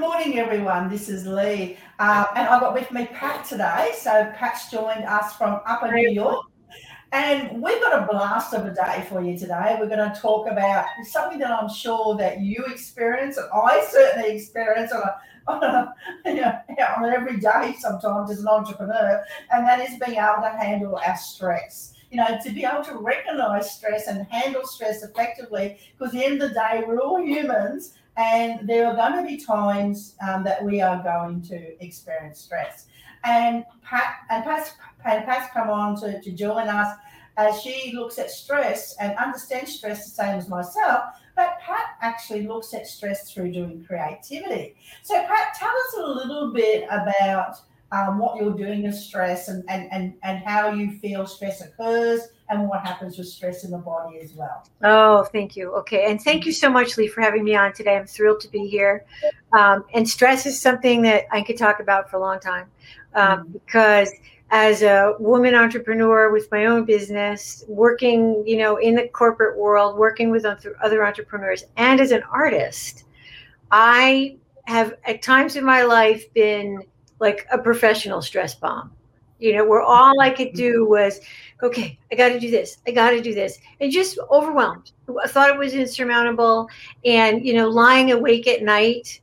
Good morning, everyone. This is Lee. And I got with me Pat today. So Pat's joined us from Upper New York. And we've got a blast of a day for you today. We're going to talk about something that I'm sure that you experience, and I certainly experience on every day sometimes as an entrepreneur, and that is being able to handle our stress. You know, to be able to recognise stress and handle stress effectively, because at the end of the day, we're all humans, and there are going to be times that we are going to experience stress. And Pat's come on to join us as she looks at stress and understands stress the same as myself, but Pat actually looks at stress through doing creativity. So Pat, tell us a little bit about what you're doing with stress and how you feel stress occurs and what happens with stress in the body as well. Oh, thank you. Okay. And thank you so much, Lee, for having me on today. I'm thrilled to be here. And stress is something that I could talk about for a long time because as a woman entrepreneur with my own business, working, you know, in the corporate world, working with other entrepreneurs, and as an artist, I have at times in my life been like a professional stress bomb, you know, where all I could do was, okay, I got to do this. And just overwhelmed. I thought it was insurmountable. And, you know, lying awake at night,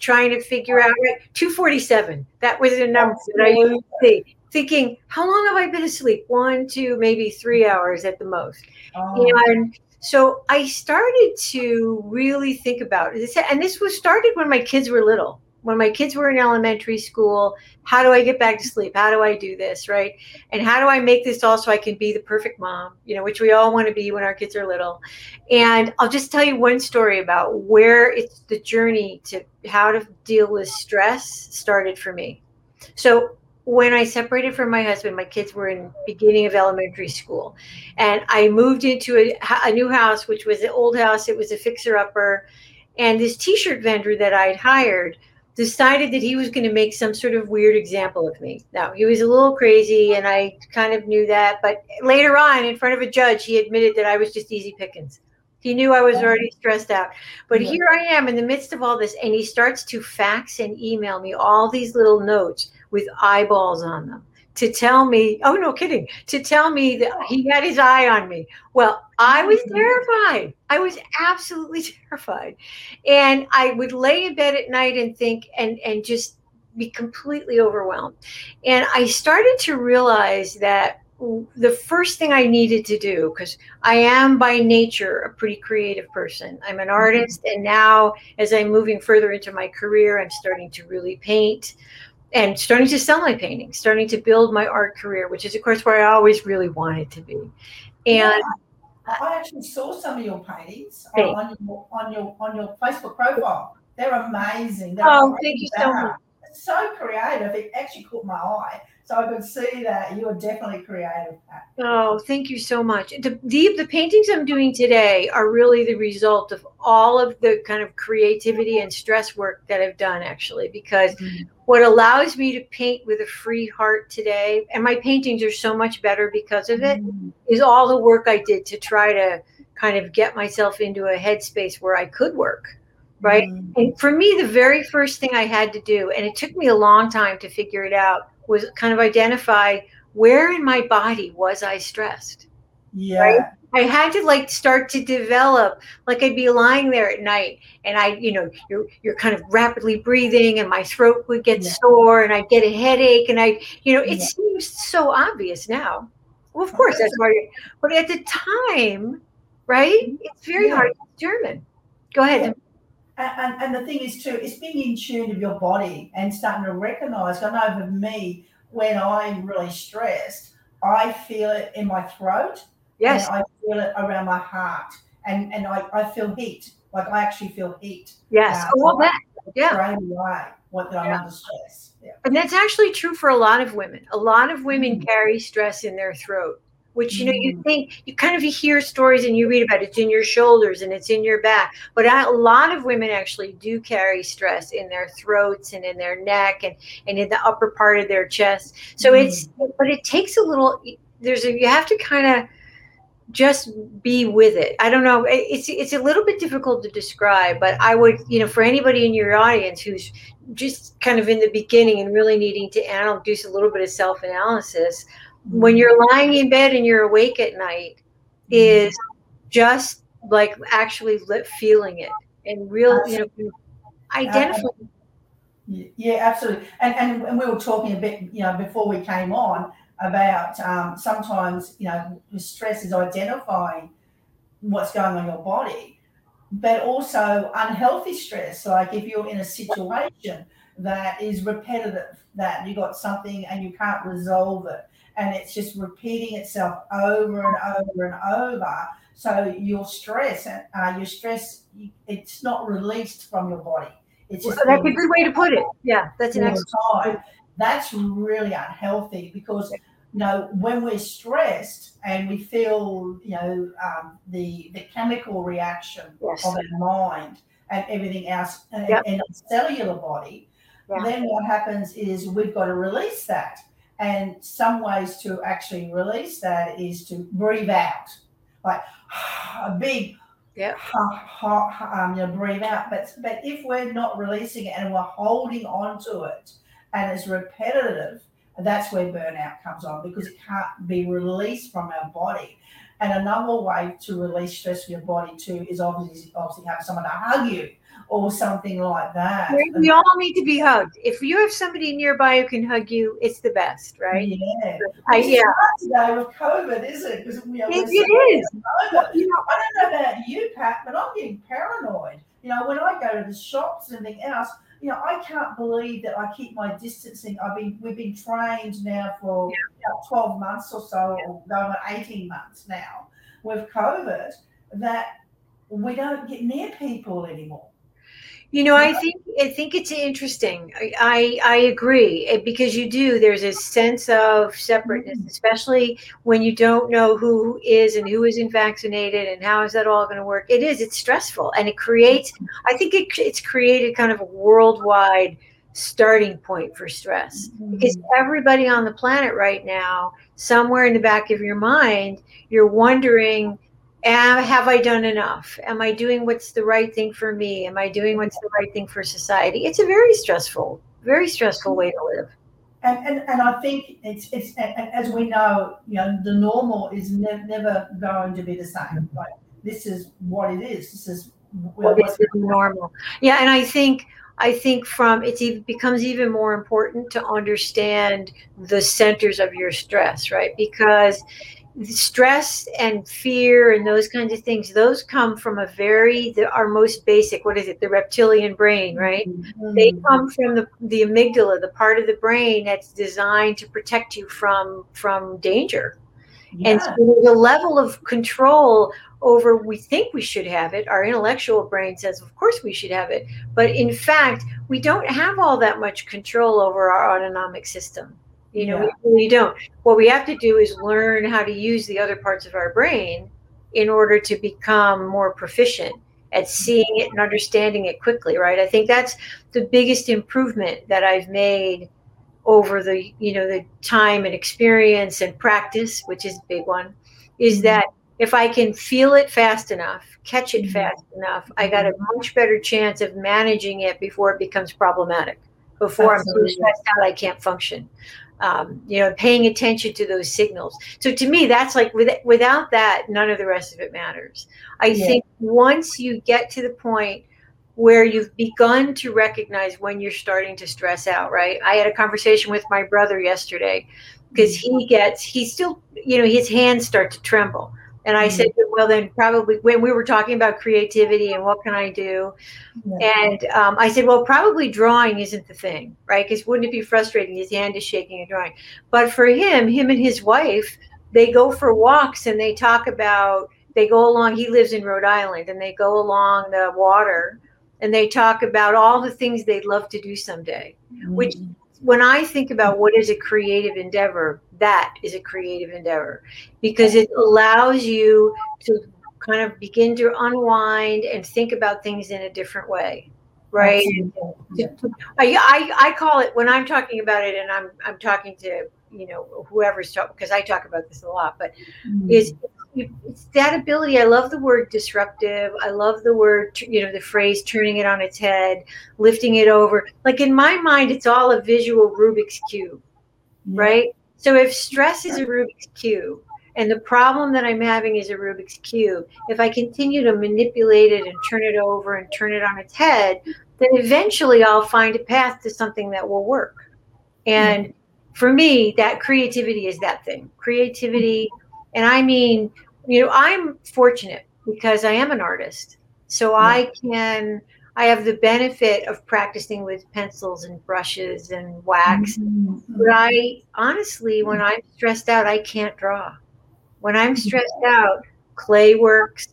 trying to figure out, right, 247, that was a number that I used to see, thinking, how long have I been asleep? 1, 2, maybe 3 hours at the most. And so I started to really think about it. And this was started when my kids were little. When my kids were in elementary school, how do I get back to sleep? How do I do this, right? And how do I make this all so I can be the perfect mom, you know, which we all want to be when our kids are little. And I'll just tell you one story about where it's the journey to how to deal with stress started for me. So when I separated from my husband, my kids were in beginning of elementary school. And I moved into a new house, which was an old house. It was a fixer-upper. And this T-shirt vendor that I'd hired decided that he was going to make some sort of weird example of me. Now, he was a little crazy, and I kind of knew that. But later on, in front of a judge, he admitted that I was just easy pickings. He knew I was already stressed out. But here I am in the midst of all this, and he starts to fax and email me all these little notes with eyeballs on them to tell me, oh, no kidding, to tell me that he had his eye on me. Well, I was terrified. I was absolutely terrified. And I would lay in bed at night and think and just be completely overwhelmed. And I started to realize that the first thing I needed to do, because I am by nature a pretty creative person. I'm an artist. And now as I'm moving further into my career, I'm starting to really paint. And starting to sell my paintings, starting to build my art career, which is, of course, where I always really wanted to be. And yeah, I actually saw some of your paintings on your Facebook profile. They're amazing. Thank you so much. It's so creative. It actually caught my eye. So I could see that you are definitely creative. Oh, thank you so much. The paintings I'm doing today are really the result of all of the kind of creativity and stress work that I've done, actually, because what allows me to paint with a free heart today, and my paintings are so much better because of it, is all the work I did to try to kind of get myself into a headspace where I could work. Right. And for me, the very first thing I had to do, and it took me a long time to figure it out, was kind of identify where in my body was I stressed. Yeah. Right? I had to start to develop, I'd be lying there at night and I, you know, you're kind of rapidly breathing and my throat would get sore and I'd get a headache and I, you know, it seems so obvious now. Well, of course that's hard. But at the time, right, it's very hard to determine. Go ahead. Yeah. And the thing is, too, it's being in tune with your body and starting to recognise. I know with me, when I'm really stressed, I feel it in my throat. Yes. And I feel it around my heart. And I feel heat. I actually feel heat. Yes. All that. Yeah. Drain away what I'm under stress. Yeah. And that's actually true for a lot of women. A lot of women carry stress in their throat, which, you know, you think, you kind of hear stories and you read about it. It's in your shoulders and it's in your back. But a lot of women actually do carry stress in their throats and in their neck and in the upper part of their chest. So it's, but it takes a little, you have to kind of just be with it. I don't know. It's a little bit difficult to describe, but I would, for anybody in your audience who's just kind of in the beginning and really needing to do a little bit of self-analysis, when you're lying in bed and you're awake at night, is just like actually feeling it and really identifying. Yeah, absolutely. And we were talking a bit, before we came on about sometimes, stress is identifying what's going on in your body, but also unhealthy stress. Like if you're in a situation that is repetitive, that you got something and you can't resolve it, and it's just repeating itself over and over and over. So your stress, it's not released from your body. It's just that's a good way to put it. Yeah, that's an excellent. That's really unhealthy because, when we're stressed and we feel, the chemical reaction of our mind and everything else in our cellular body, then what happens is we've got to release that. And some ways to actually release that is to breathe out, like a big breathe out. But if we're not releasing it and we're holding on to it, and it's repetitive, that's where burnout comes on because it can't be released from our body. And another way to release stress from your body too is obviously have someone to hug you or something like that. We all need to be hugged. If you have somebody nearby who can hug you, it's the best, right? Yeah. It's hard today with COVID, isn't it? Because it is. I don't know about you, Pat, but I'm getting paranoid. When I go to the shops and everything else, I can't believe that I keep my distancing. We've been trained now for 12 months or so, or over 18 months now with COVID, that we don't get near people anymore. I think it's interesting. I agree, because you do. There's a sense of separateness, especially when you don't know who is and who isn't vaccinated and how is that all going to work. It's stressful, and it creates, I think it's created kind of a worldwide starting point for stress, because everybody on the planet right now, somewhere in the back of your mind, you're wondering, have I done enough? Am I doing what's the right thing for me? Am I doing what's the right thing for society? It's a very stressful way to live. And I think it's and as we know, the normal is never going to be the same. Like, this is what it is. This is what's normal. Yeah, and I think it becomes even more important to understand the centers of your stress, right? Because stress and fear and those kinds of things, those come from our most basic, the reptilian brain, right? They come from the amygdala, the part of the brain that's designed to protect you from danger. Yeah. And so the level of control over, we think we should have it. Our intellectual brain says, of course we should have it. But in fact, we don't have all that much control over our autonomic system. We really don't. What we have to do is learn how to use the other parts of our brain in order to become more proficient at seeing it and understanding it quickly, right? I think that's the biggest improvement that I've made over the, the time and experience and practice, which is a big one, is that if I can feel it fast enough, catch it fast enough, I got a much better chance of managing it before it becomes problematic, before I'm so stressed out I can't function. Paying attention to those signals. So to me, that's like without that, none of the rest of it matters. I think once you get to the point where you've begun to recognize when you're starting to stress out, right? I had a conversation with my brother yesterday because he's still, his hands start to tremble. And I said, well, then probably when we were talking about creativity and what can I do? Yeah. And I said, well, probably drawing isn't the thing, right? Because wouldn't it be frustrating? His hand is shaking and drawing. But for him and his wife, they go for walks and he lives in Rhode Island, and they go along the water and they talk about all the things they'd love to do someday, which when I think about what is a creative endeavor, that is a creative endeavor, because it allows you to kind of begin to unwind and think about things in a different way, right? Yeah. I call it, when I'm talking about it, and I'm talking to whoever's talking, because I talk about this a lot, but it's that ability. I love the word disruptive. I love the word, the phrase turning it on its head, lifting it over. Like in my mind, it's all a visual Rubik's Cube, right? So if stress is a Rubik's Cube and the problem that I'm having is a Rubik's Cube, if I continue to manipulate it and turn it over and turn it on its head, then eventually I'll find a path to something that will work. And for me, that creativity is that thing. Creativity, and I mean, I'm fortunate because I am an artist. So I have the benefit of practicing with pencils and brushes and wax. But I honestly, when I'm stressed out, I can't draw. When I'm stressed out, clay works.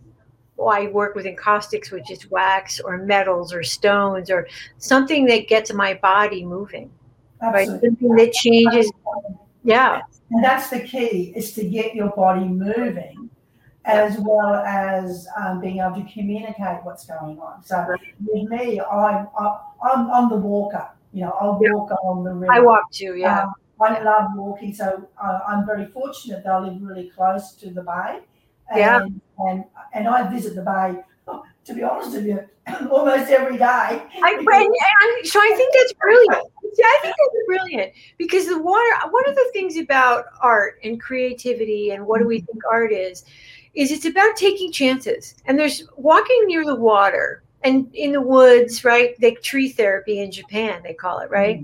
I work with encaustics, which is wax or metals or stones or something that gets my body moving. Absolutely. Right? Something that changes. Yeah. And that's the key, is to get your body moving as well as being able to communicate what's going on. So with me, I'm the walker. I'll walk along the river. I walk too, yeah. I love walking, so I'm very fortunate that I live really close to the bay. And, and I visit the bay, to be honest with you, almost every day. So I think that's brilliant. I think that's brilliant because the water. One of the things about art and creativity and what do we think art is it's about taking chances. And there's walking near the water and in the woods, right? The tree therapy in Japan, they call it, right?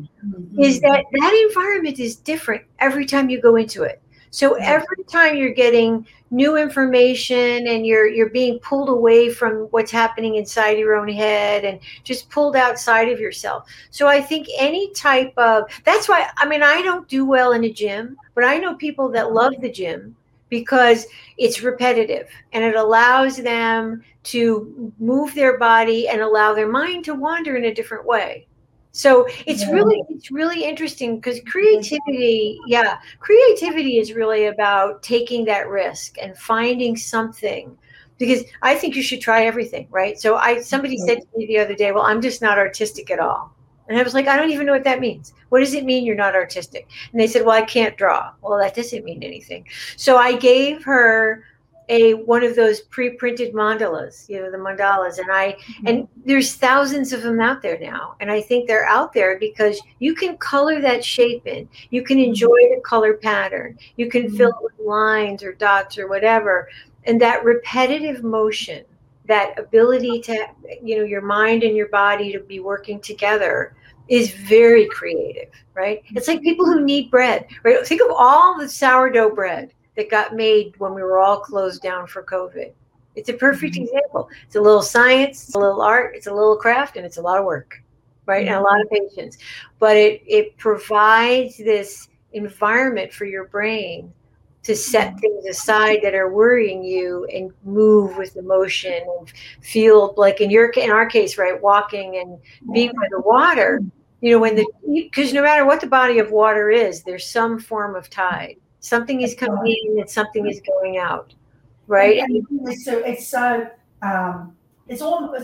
Is that environment is different every time you go into it. So every time you're getting new information and you're being pulled away from what's happening inside your own head and just pulled outside of yourself. So I think any type of, that's why, I don't do well in a gym, but I know people that love the gym because it's repetitive and it allows them to move their body and allow their mind to wander in a different way. So it's really interesting because creativity is really about taking that risk and finding something, because I think you should try everything, right? So somebody said to me the other day, well, I'm just not artistic at all. And I was like, I don't even know what that means. What does it mean you're not artistic? And they said, well, I can't draw. Well, that doesn't mean anything. So I gave her one of those pre-printed mandalas, the mandalas, and there's thousands of them out there now, and I think they're out there because you can color that shape in, you can enjoy the color pattern, you can fill it with lines or dots or whatever, and that repetitive motion, that ability to, your mind and your body to be working together is very creative, right? It's like people who knead bread, right? Think of all the sourdough bread that got made when we were all closed down for COVID. It's a perfect example. It's a little science, it's a little art, it's a little craft, and it's a lot of work, right? And a lot of patience. But it provides this environment for your brain to set things aside that are worrying you and move with emotion and feel like in our case, right, walking and being by the water, because no matter what the body of water is, there's some form of tide. Something is coming in and something is going out, right? It's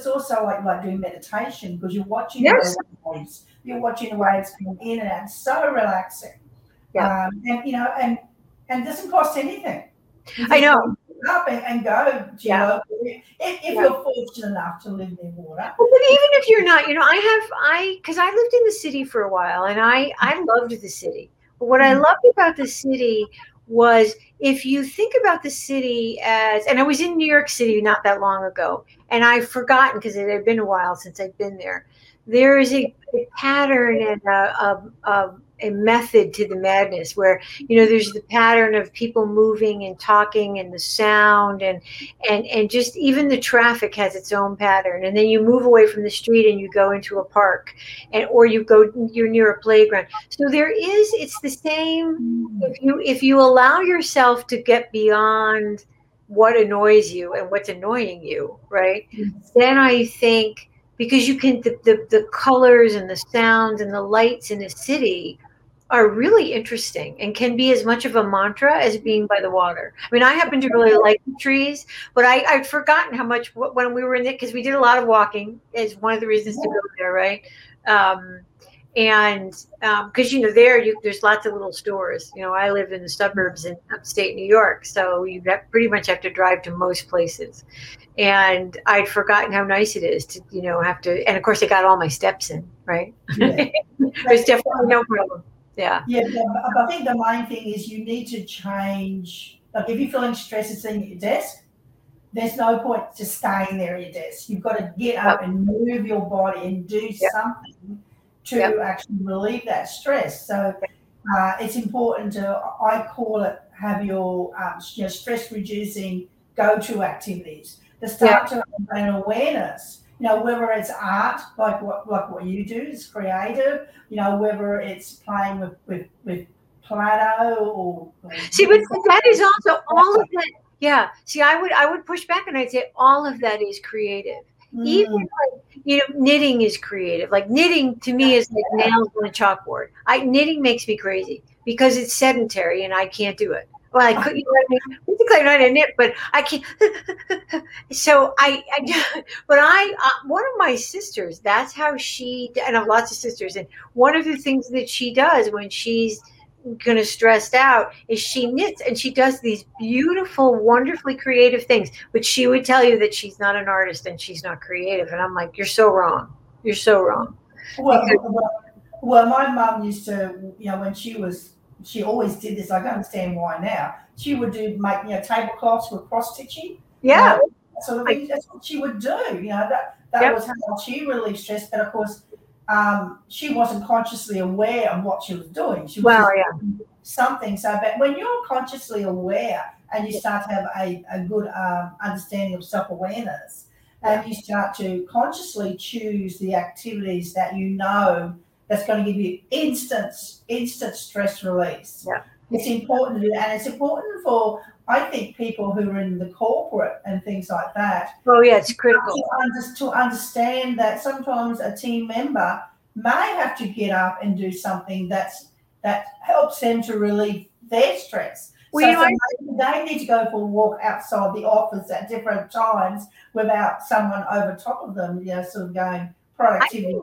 also like doing meditation because you're watching the waves. You're watching the waves coming in and out. So relaxing. Yeah. And it doesn't cost anything. I know. Up and go. If you're fortunate enough to live near water. Well, but even if you're not, because I lived in the city for a while and I loved the city. But what I loved about the city was, if you think about the city and I was in New York City not that long ago, and I've forgotten because it had been a while since I'd been there. There is a pattern and a method to the madness where, there's the pattern of people moving and talking and the sound and just even the traffic has its own pattern. And then you move away from the street and you go into a park or you're near a playground. So it's the same. If you allow yourself to get beyond what annoys you and what's annoying you, right? Then I think, because you can, the colors and the sounds and the lights in a city are really interesting and can be as much of a mantra as being by the water. I happen to really like the trees, but I'd forgotten how much when we were in it, because we did a lot of walking, is one of the reasons to go there, right? And because, you know, there's lots of little stores. You know, I live in the suburbs in upstate New York, so you pretty much have to drive to most places. And I'd forgotten how nice it is to, you know, have to. And of course, I got all my steps in, right? Yeah. There's definitely no problem. Yeah. Yeah. But I think the main thing is you need to change. Like, if you're feeling stressed and sitting at your desk, there's no point just staying there at your desk. You've got to get up and move your body and do something to actually relieve that stress. So it's important to, I call it, have your stress-reducing go-to activities to start to have an awareness. You know, whether it's art, like what you do, it's creative. You know, whether it's playing with Play-Doh or see, but that is also all of that. Yeah. See, I would push back and I'd say all of that is creative. Mm. Even like, you know, knitting is creative. Like knitting to me is like nails on a chalkboard. Knitting makes me crazy because it's sedentary and I can't do it. Well, I couldn't. I'm not a knit, but I can't. So one of my sisters, that's how she, and I have lots of sisters. And one of the things that she does when she's kind of stressed out is she knits, and she does these beautiful, wonderfully creative things, but she would tell you that she's not an artist and she's not creative. And I'm like, you're so wrong. Well, my mum used to, you know, when she always did this. I don't understand why now. She would make, you know, tablecloths with cross stitching. Yeah. You know, sort of thing. That's what she would do. You know, that was how she relieved stress. But of course, she wasn't consciously aware of what she was doing. She was doing something. So, but when you're consciously aware and you start to have a good understanding of self-awareness, and you start to consciously choose the activities that you know that's going to give you instant stress release. Yeah. It's important to do, and it's important for, I think, people who are in the corporate and things like that. Oh, yeah, it's critical. To understand that sometimes a team member may have to get up and do something that helps them to relieve their stress. Well, they need to go for a walk outside the office at different times without someone over top of them, you know, sort of going productivity.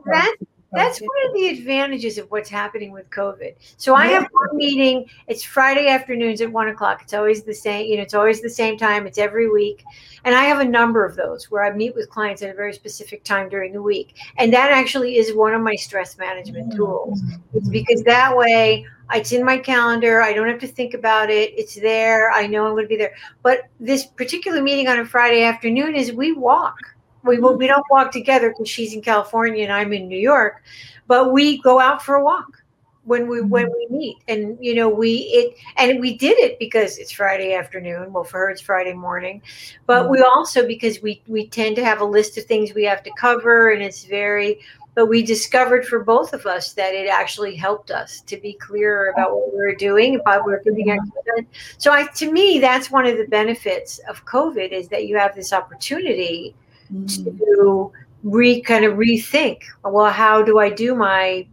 That's one of the advantages of what's happening with COVID. So I have one meeting. It's Friday afternoons at 1:00. It's always the same. You know, it's always the same time. It's every week, and I have a number of those where I meet with clients at a very specific time during the week. And that actually is one of my stress management tools. It's because that way it's in my calendar. I don't have to think about it. It's there. I know I'm going to be there. But this particular meeting on a Friday afternoon is we walk. We don't walk together because she's in California and I'm in New York, but we go out for a walk when we meet. And, you know, we did it because it's Friday afternoon. Well, for her, it's Friday morning, but we also, because we tend to have a list of things we have to cover, and but we discovered for both of us that it actually helped us to be clearer about what we were doing, about what we were doing. So to me, that's one of the benefits of COVID, is that you have this opportunity to rethink, well, how do I do my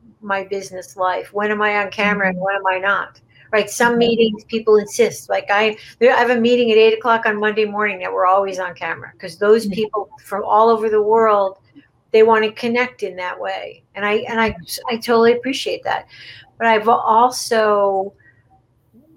business life? When am I on camera and when am I not? Right? Some meetings people insist. Like I have a meeting at 8:00 on Monday morning that we're always on camera because those people from all over the world, they want to connect in that way, and I totally appreciate that. But I've also,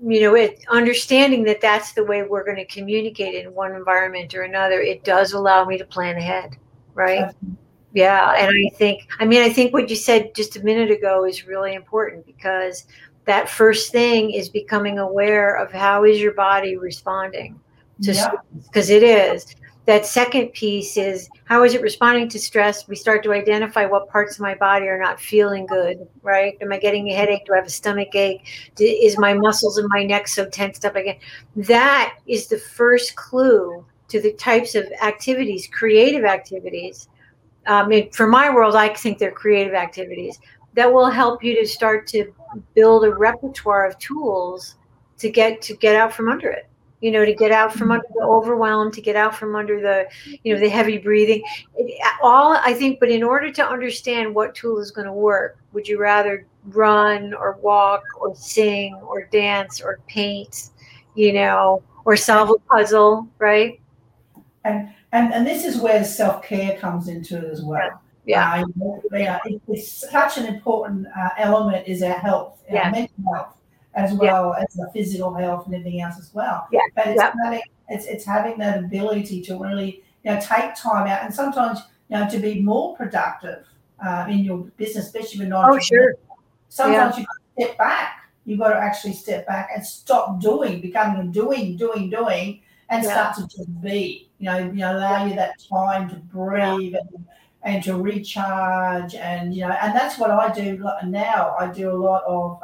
you know, understanding that that's the way we're going to communicate in one environment or another, it does allow me to plan ahead, right? Absolutely. Yeah, and I think what you said just a minute ago is really important, because that first thing is becoming aware of how is your body responding to stress, because it is. That second piece is, how is it responding to stress? We start to identify what parts of my body are not feeling good, right? Am I getting a headache? Do I have a stomach ache? Is my muscles in my neck so tensed up again? That is the first clue to the types of activities, creative activities. For my world, I think they're creative activities that will help you to start to build a repertoire of tools to get out from under it. You know, to get out from under the overwhelm, to get out from under the, you know, the heavy breathing. But in order to understand what tool is going to work, would you rather run or walk or sing or dance or paint, you know, or solve a puzzle, right? And this is where self-care comes into it as well. Yeah. It's such an important element is our health, our mental health, as well as the physical health and everything else as well. Yeah. But it's having that ability to really, take time out and sometimes, to be more productive in your business, especially with non-traditional. Oh, sure. Sometimes you've got to step back. You've got to actually step back and stop becoming doing, and start to just be, allow you that time to breathe and to recharge. And, and that's what I do now. I do a lot of,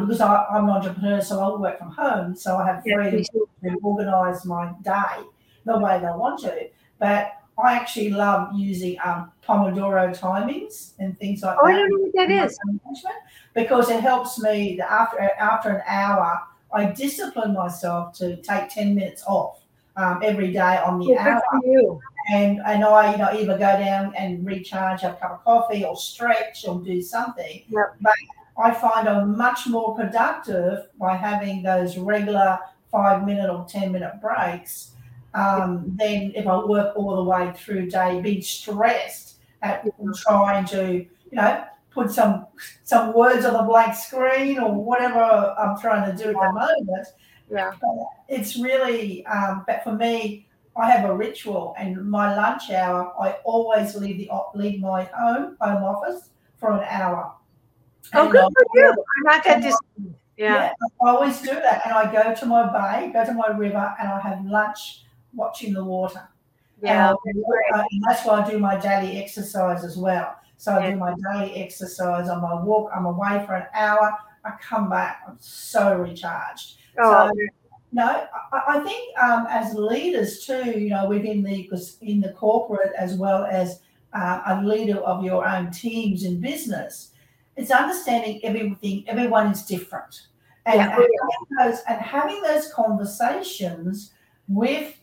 because I'm an entrepreneur, so I work from home. So I have freedom to organise my day the way they want to. But I actually love using Pomodoro timings and things like that. Oh, I don't know what that is. Because it helps me after an hour, I discipline myself to take 10 minutes off every day on the hour. Good for you. And I either go down and recharge, have a cup of coffee or stretch or do something. Yep. But I find I'm much more productive by having those regular 5-minute or 10-minute breaks than if I work all the way through day, being stressed at trying to, put some words on the blank screen or whatever I'm trying to do at the moment. Yeah. But it's really, but for me, I have a ritual, and my lunch hour, I always leave my home office for an hour. Oh, good for you. I'm not that distant. Yeah. I always do that. And I go to my bay, go to my river, and I have lunch watching the water. Yeah. And that's why I do my daily exercise as well. So I do my daily exercise on my walk. I'm away for an hour. I come back. I'm so recharged. Oh. So, I think as leaders too, within the corporate as well as a leader of your own teams in business, it's understanding everything. Everyone is different, and having those conversations with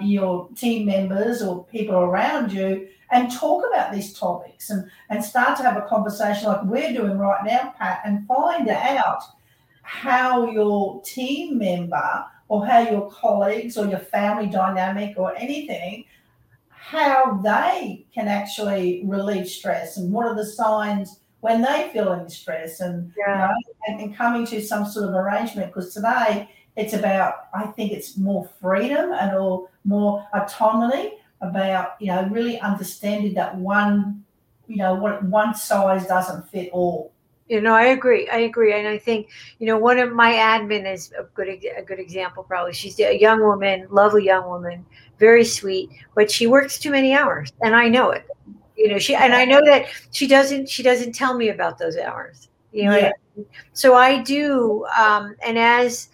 your team members or people around you, and talk about these topics and start to have a conversation like we're doing right now, Pat, and find out how your team member or how your colleagues or your family dynamic or anything, how they can actually relieve stress, and what are the signs when they feel in stress, and and coming to some sort of arrangement, because today it's about, I think it's more freedom and or more autonomy about, really understanding that one, one size doesn't fit all. I agree. And I think, one of my admin is a good example probably. She's a young woman, lovely young woman, very sweet, but she works too many hours, and I know it. She, and I know that she doesn't tell me about those hours, I mean? So I do. And as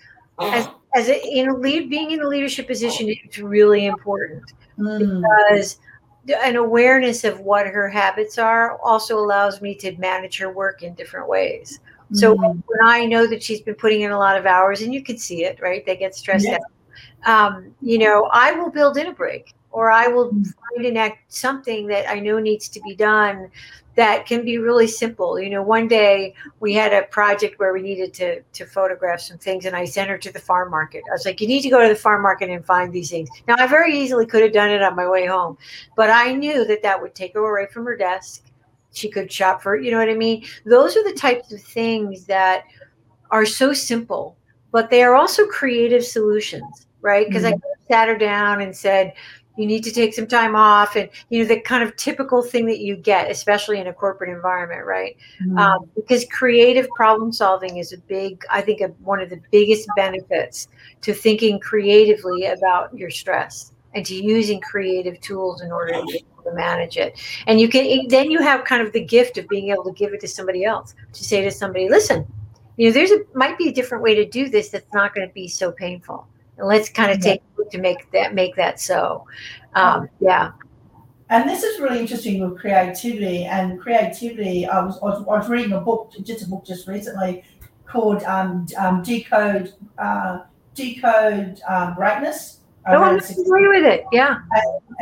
being in a leadership position, it's really important because an awareness of what her habits are also allows me to manage her work in different ways. So when I know that she's been putting in a lot of hours, and you can see it, right? They get stressed out. I will build in a break. Or I will find and act something that I know needs to be done that can be really simple. One day we had a project where we needed to photograph some things, and I sent her to the farm market. I was like, you need to go to the farm market and find these things. Now, I very easily could have done it on my way home, but I knew that would take her away from her desk. She could shop for, you know what I mean? Those are the types of things that are so simple, but they are also creative solutions, right? Because I sat her down and said, you need to take some time off, and the kind of typical thing that you get, especially in a corporate environment, right? Because creative problem solving is one of the biggest benefits to thinking creatively about your stress and to using creative tools in order to be able to manage it. And you can then you have kind of the gift of being able to give it to somebody else, to say to somebody, listen, might be a different way to do this that's not going to be so painful. And let's kind of take to make that so. And this is really interesting with creativity. And creativity, I was reading a book just recently called Decode Greatness. Oh, I'm familiar with it. Yeah.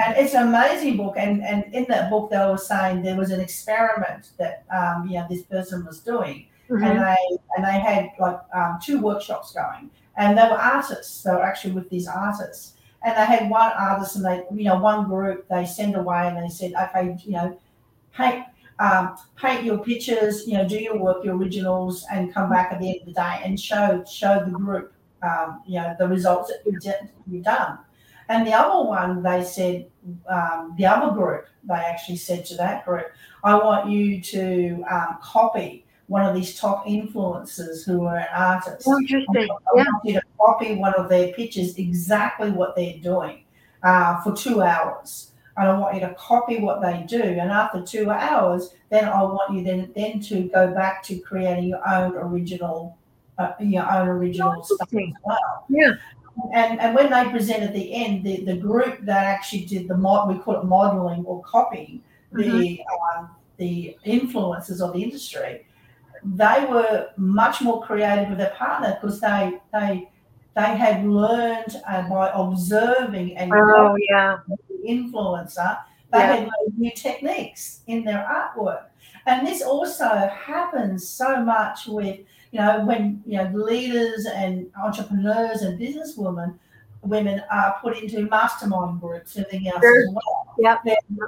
And it's an amazing book. And in that book, they were saying there was an experiment that this person was doing, and they had like 2 workshops going. And they were artists. They were actually with these artists. And they had one artist, and they, you know, one group they send away, and they said, okay, you know, paint your pictures, you know, do your work, your originals, and come back at the end of the day and show the group, you know, the results that you've done. And the other one, they said, the other group, they actually said to that group, I want you to copy one of these top influencers who are an artist. Interesting. I want you to copy one of their pictures, exactly what they're doing, for 2 hours. And I want you to copy what they do. And after 2 hours, then I want you then to go back to creating your own original stuff as well. Yeah. And when they present at the end, the group that actually did the mod, we call it modeling or copying, the influencers of the industry, they were much more creative with their partner because they had learned by observing and influencer, they had new techniques in their artwork. And this also happens so much with, you know, when, you know, leaders and entrepreneurs and businesswomen, women are put into mastermind groups and everything else as well. Yep.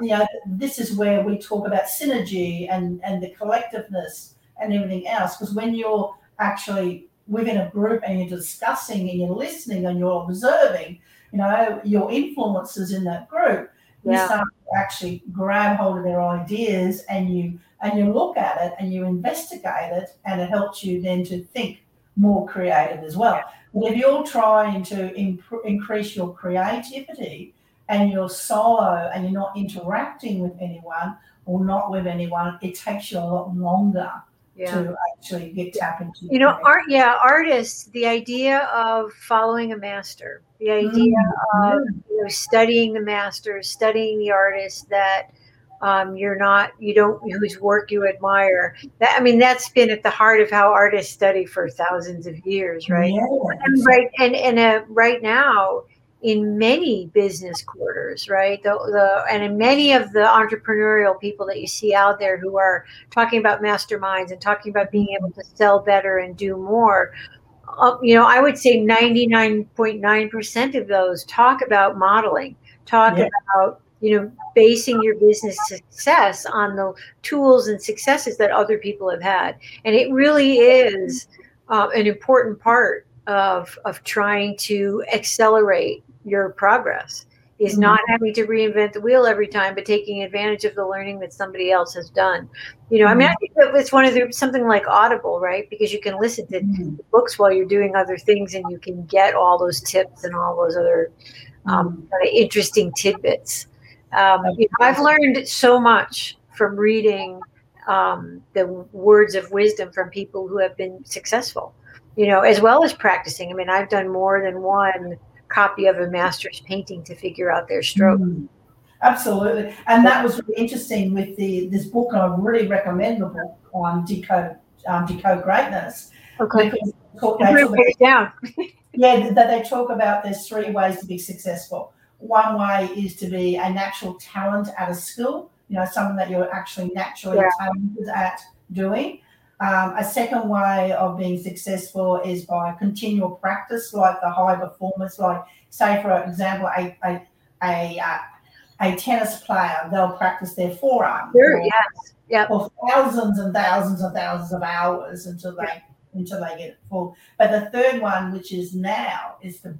You know, this is where we talk about synergy and the collectiveness and everything else, because when you're actually within a group and you're discussing and you're listening and you're observing, you know, your influencers in that group, you start to actually grab hold of their ideas and you look at it and you investigate it, and it helps you then to think more creative as well. But if you're trying to increase your creativity and you're solo and you're not interacting with anyone or not with anyone, it takes you a lot longer to actually get tapped into. You know, artists, the idea of following a master, the idea of, you know, studying the master, studying the artist that whose work you admire. That, I mean, that's been at the heart of how artists study for thousands of years, right? Yeah. And right now, in many business quarters, right? And in many of the entrepreneurial people that you see out there who are talking about masterminds and talking about being able to sell better and do more, you know, I would say 99.9% of those talk about modeling, about, you know, basing your business success on the tools and successes that other people have had. And it really is an important part of trying to accelerate your progress, is not having to reinvent the wheel every time, but taking advantage of the learning that somebody else has done. You know, I mean, I think that it's something like Audible, right? Because you can listen to books while you're doing other things, and you can get all those tips and all those other kind of interesting tidbits. You know, I've learned so much from reading the words of wisdom from people who have been successful, you know, as well as practicing. I mean, I've done more than one copy of a master's painting to figure out their stroke. Absolutely. And that was really interesting with this book, and I really recommend the book on Decode Greatness. Okay. They talk about there's 3 ways to be successful. One way is to be a natural talent at a skill, you know, something that you're actually naturally talented at doing. A second way of being successful is by continual practice, like the high performance, like, say, for example, a tennis player, they'll practice their forearm for thousands and thousands and thousands of hours until they get it full. But the third one, which is now, is the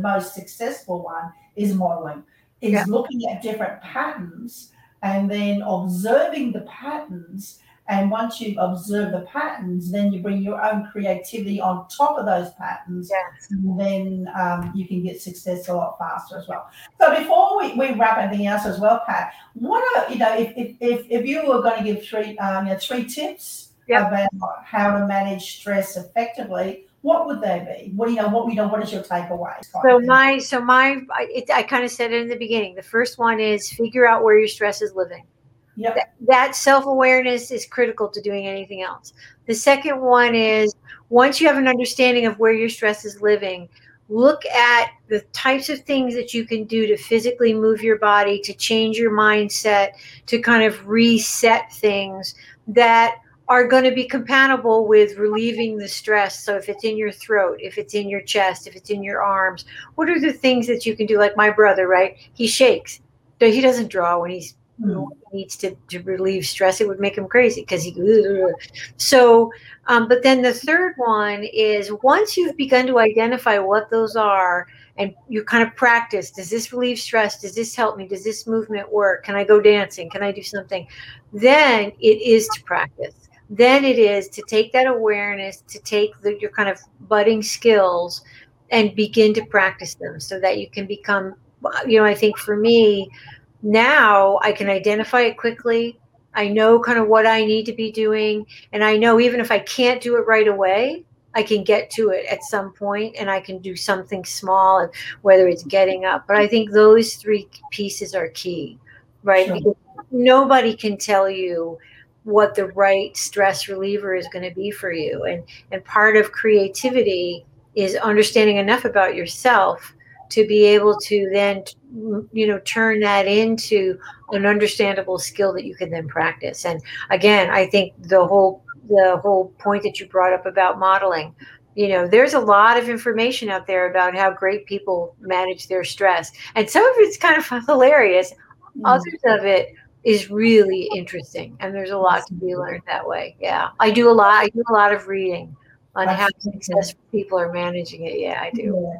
most successful one, is modeling, is looking at different patterns and then observing the patterns. And once you observe the patterns, then you bring your own creativity on top of those patterns. Yes. And then you can get success a lot faster as well. So before we wrap everything else as well, Pat, what are, you know, if you were going to give 3 tips about how to manage stress effectively, what would they be? What is your takeaway? I kind of said it in the beginning. The first one is figure out where your stress is living. Yep. That self-awareness is critical to doing anything else. The second one is, once you have an understanding of where your stress is living, look at the types of things that you can do to physically move your body, to change your mindset, to kind of reset things that are going to be compatible with relieving the stress. So if it's in your throat, if it's in your chest, if it's in your arms, what are the things that you can do? Like my brother, right? He shakes. He doesn't draw when he's, he needs to relieve stress. It would make him crazy because he. So, but then the third one is once you've begun to identify what those are and you kind of practice, does this relieve stress? Does this help me? Does this movement work? Can I go dancing? Can I do something? Then it is to practice. Then it is to take that awareness, to take your kind of budding skills and begin to practice them so that you can become, you know, I think for me, now I can identify it quickly. I know kind of what I need to be doing. And I know even if I can't do it right away, I can get to it at some point and I can do something small, whether it's getting up. But I think those three pieces are key, right? Sure. Because nobody can tell you what the right stress reliever is going to be for you. And part of creativity is understanding enough about yourself to be able to then, you know, turn that into an understandable skill that you can then practice. And again, I think the whole point that you brought up about modeling, you know, there's a lot of information out there about how great people manage their stress. And some of it's kind of hilarious. Others of it is really interesting, and there's a lot to be learned that way. Yeah, I do a lot of reading on how successful people are managing it. Yeah, I do.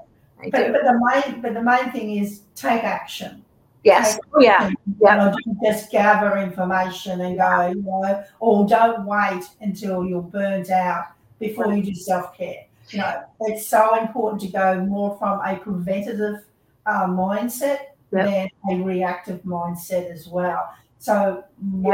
Yeah. But the main thing is take action. Yes. Take action. Yeah. Not just gather information and go, you know, or don't wait until you're burnt out before you do self-care. You know, it's so important to go more from a preventative mindset than a reactive mindset as well. So, I'll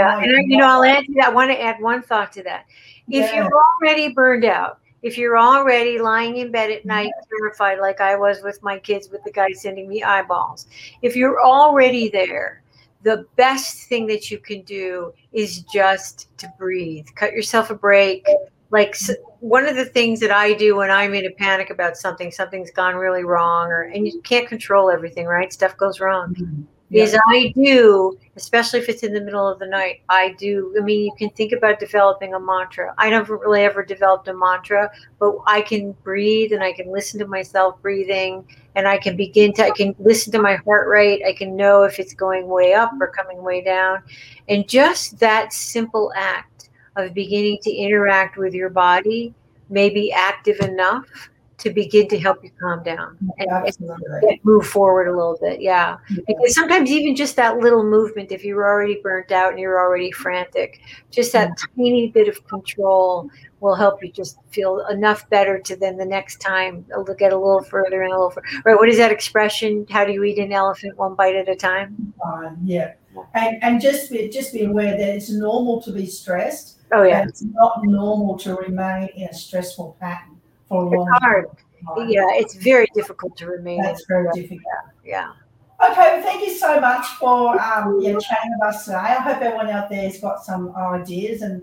add to that. I want to add one thought to that. If you're already burned out, if you're already lying in bed at night terrified, like I was with my kids, with the guy sending me eyeballs, if you're already there, the best thing that you can do is just to breathe. Cut yourself a break. Like one of the things that I do when I'm in a panic about something's gone really wrong, and you can't control everything, right? Stuff goes wrong. Mm-hmm. Is I do, especially if it's in the middle of the night, you can think about developing a mantra. I never really ever developed a mantra, but I can breathe and I can listen to myself breathing and I can listen to my heart rate. I can know if it's going way up or coming way down. And just that simple act of beginning to interact with your body may be active enough to begin to help you calm down and move forward a little bit. Yeah. Because sometimes even just that little movement, if you're already burnt out and you're already frantic, just that tiny bit of control will help you just feel enough better to then the next time get a little further and a little further. Right. What is that expression? How do you eat an elephant? One bite at a time. Yeah. And just be aware that it's normal to be stressed. Oh yeah. It's not normal to remain in a stressful pattern. It's hard. Yeah, it's very difficult to remain. That's very difficult. Yeah. Okay, well, thank you so much for chatting with us today. I hope everyone out there has got some ideas, and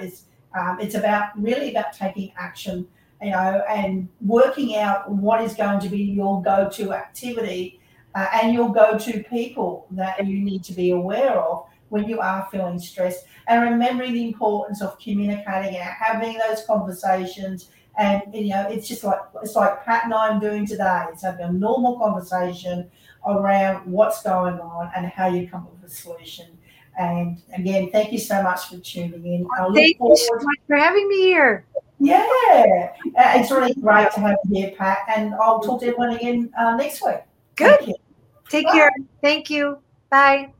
it's about taking action, you know, and working out what is going to be your go-to activity and your go-to people that you need to be aware of when you are feeling stressed, and remembering the importance of communicating and having those conversations. And, you know, it's like Pat and I am doing today. It's having a normal conversation around what's going on and how you come up with a solution. And, again, thank you so much for tuning in. Thank you so much for having me here. Yeah. It's really great to have you here, Pat. And I'll talk to everyone again next week. Good. Take care. Thank you. Bye.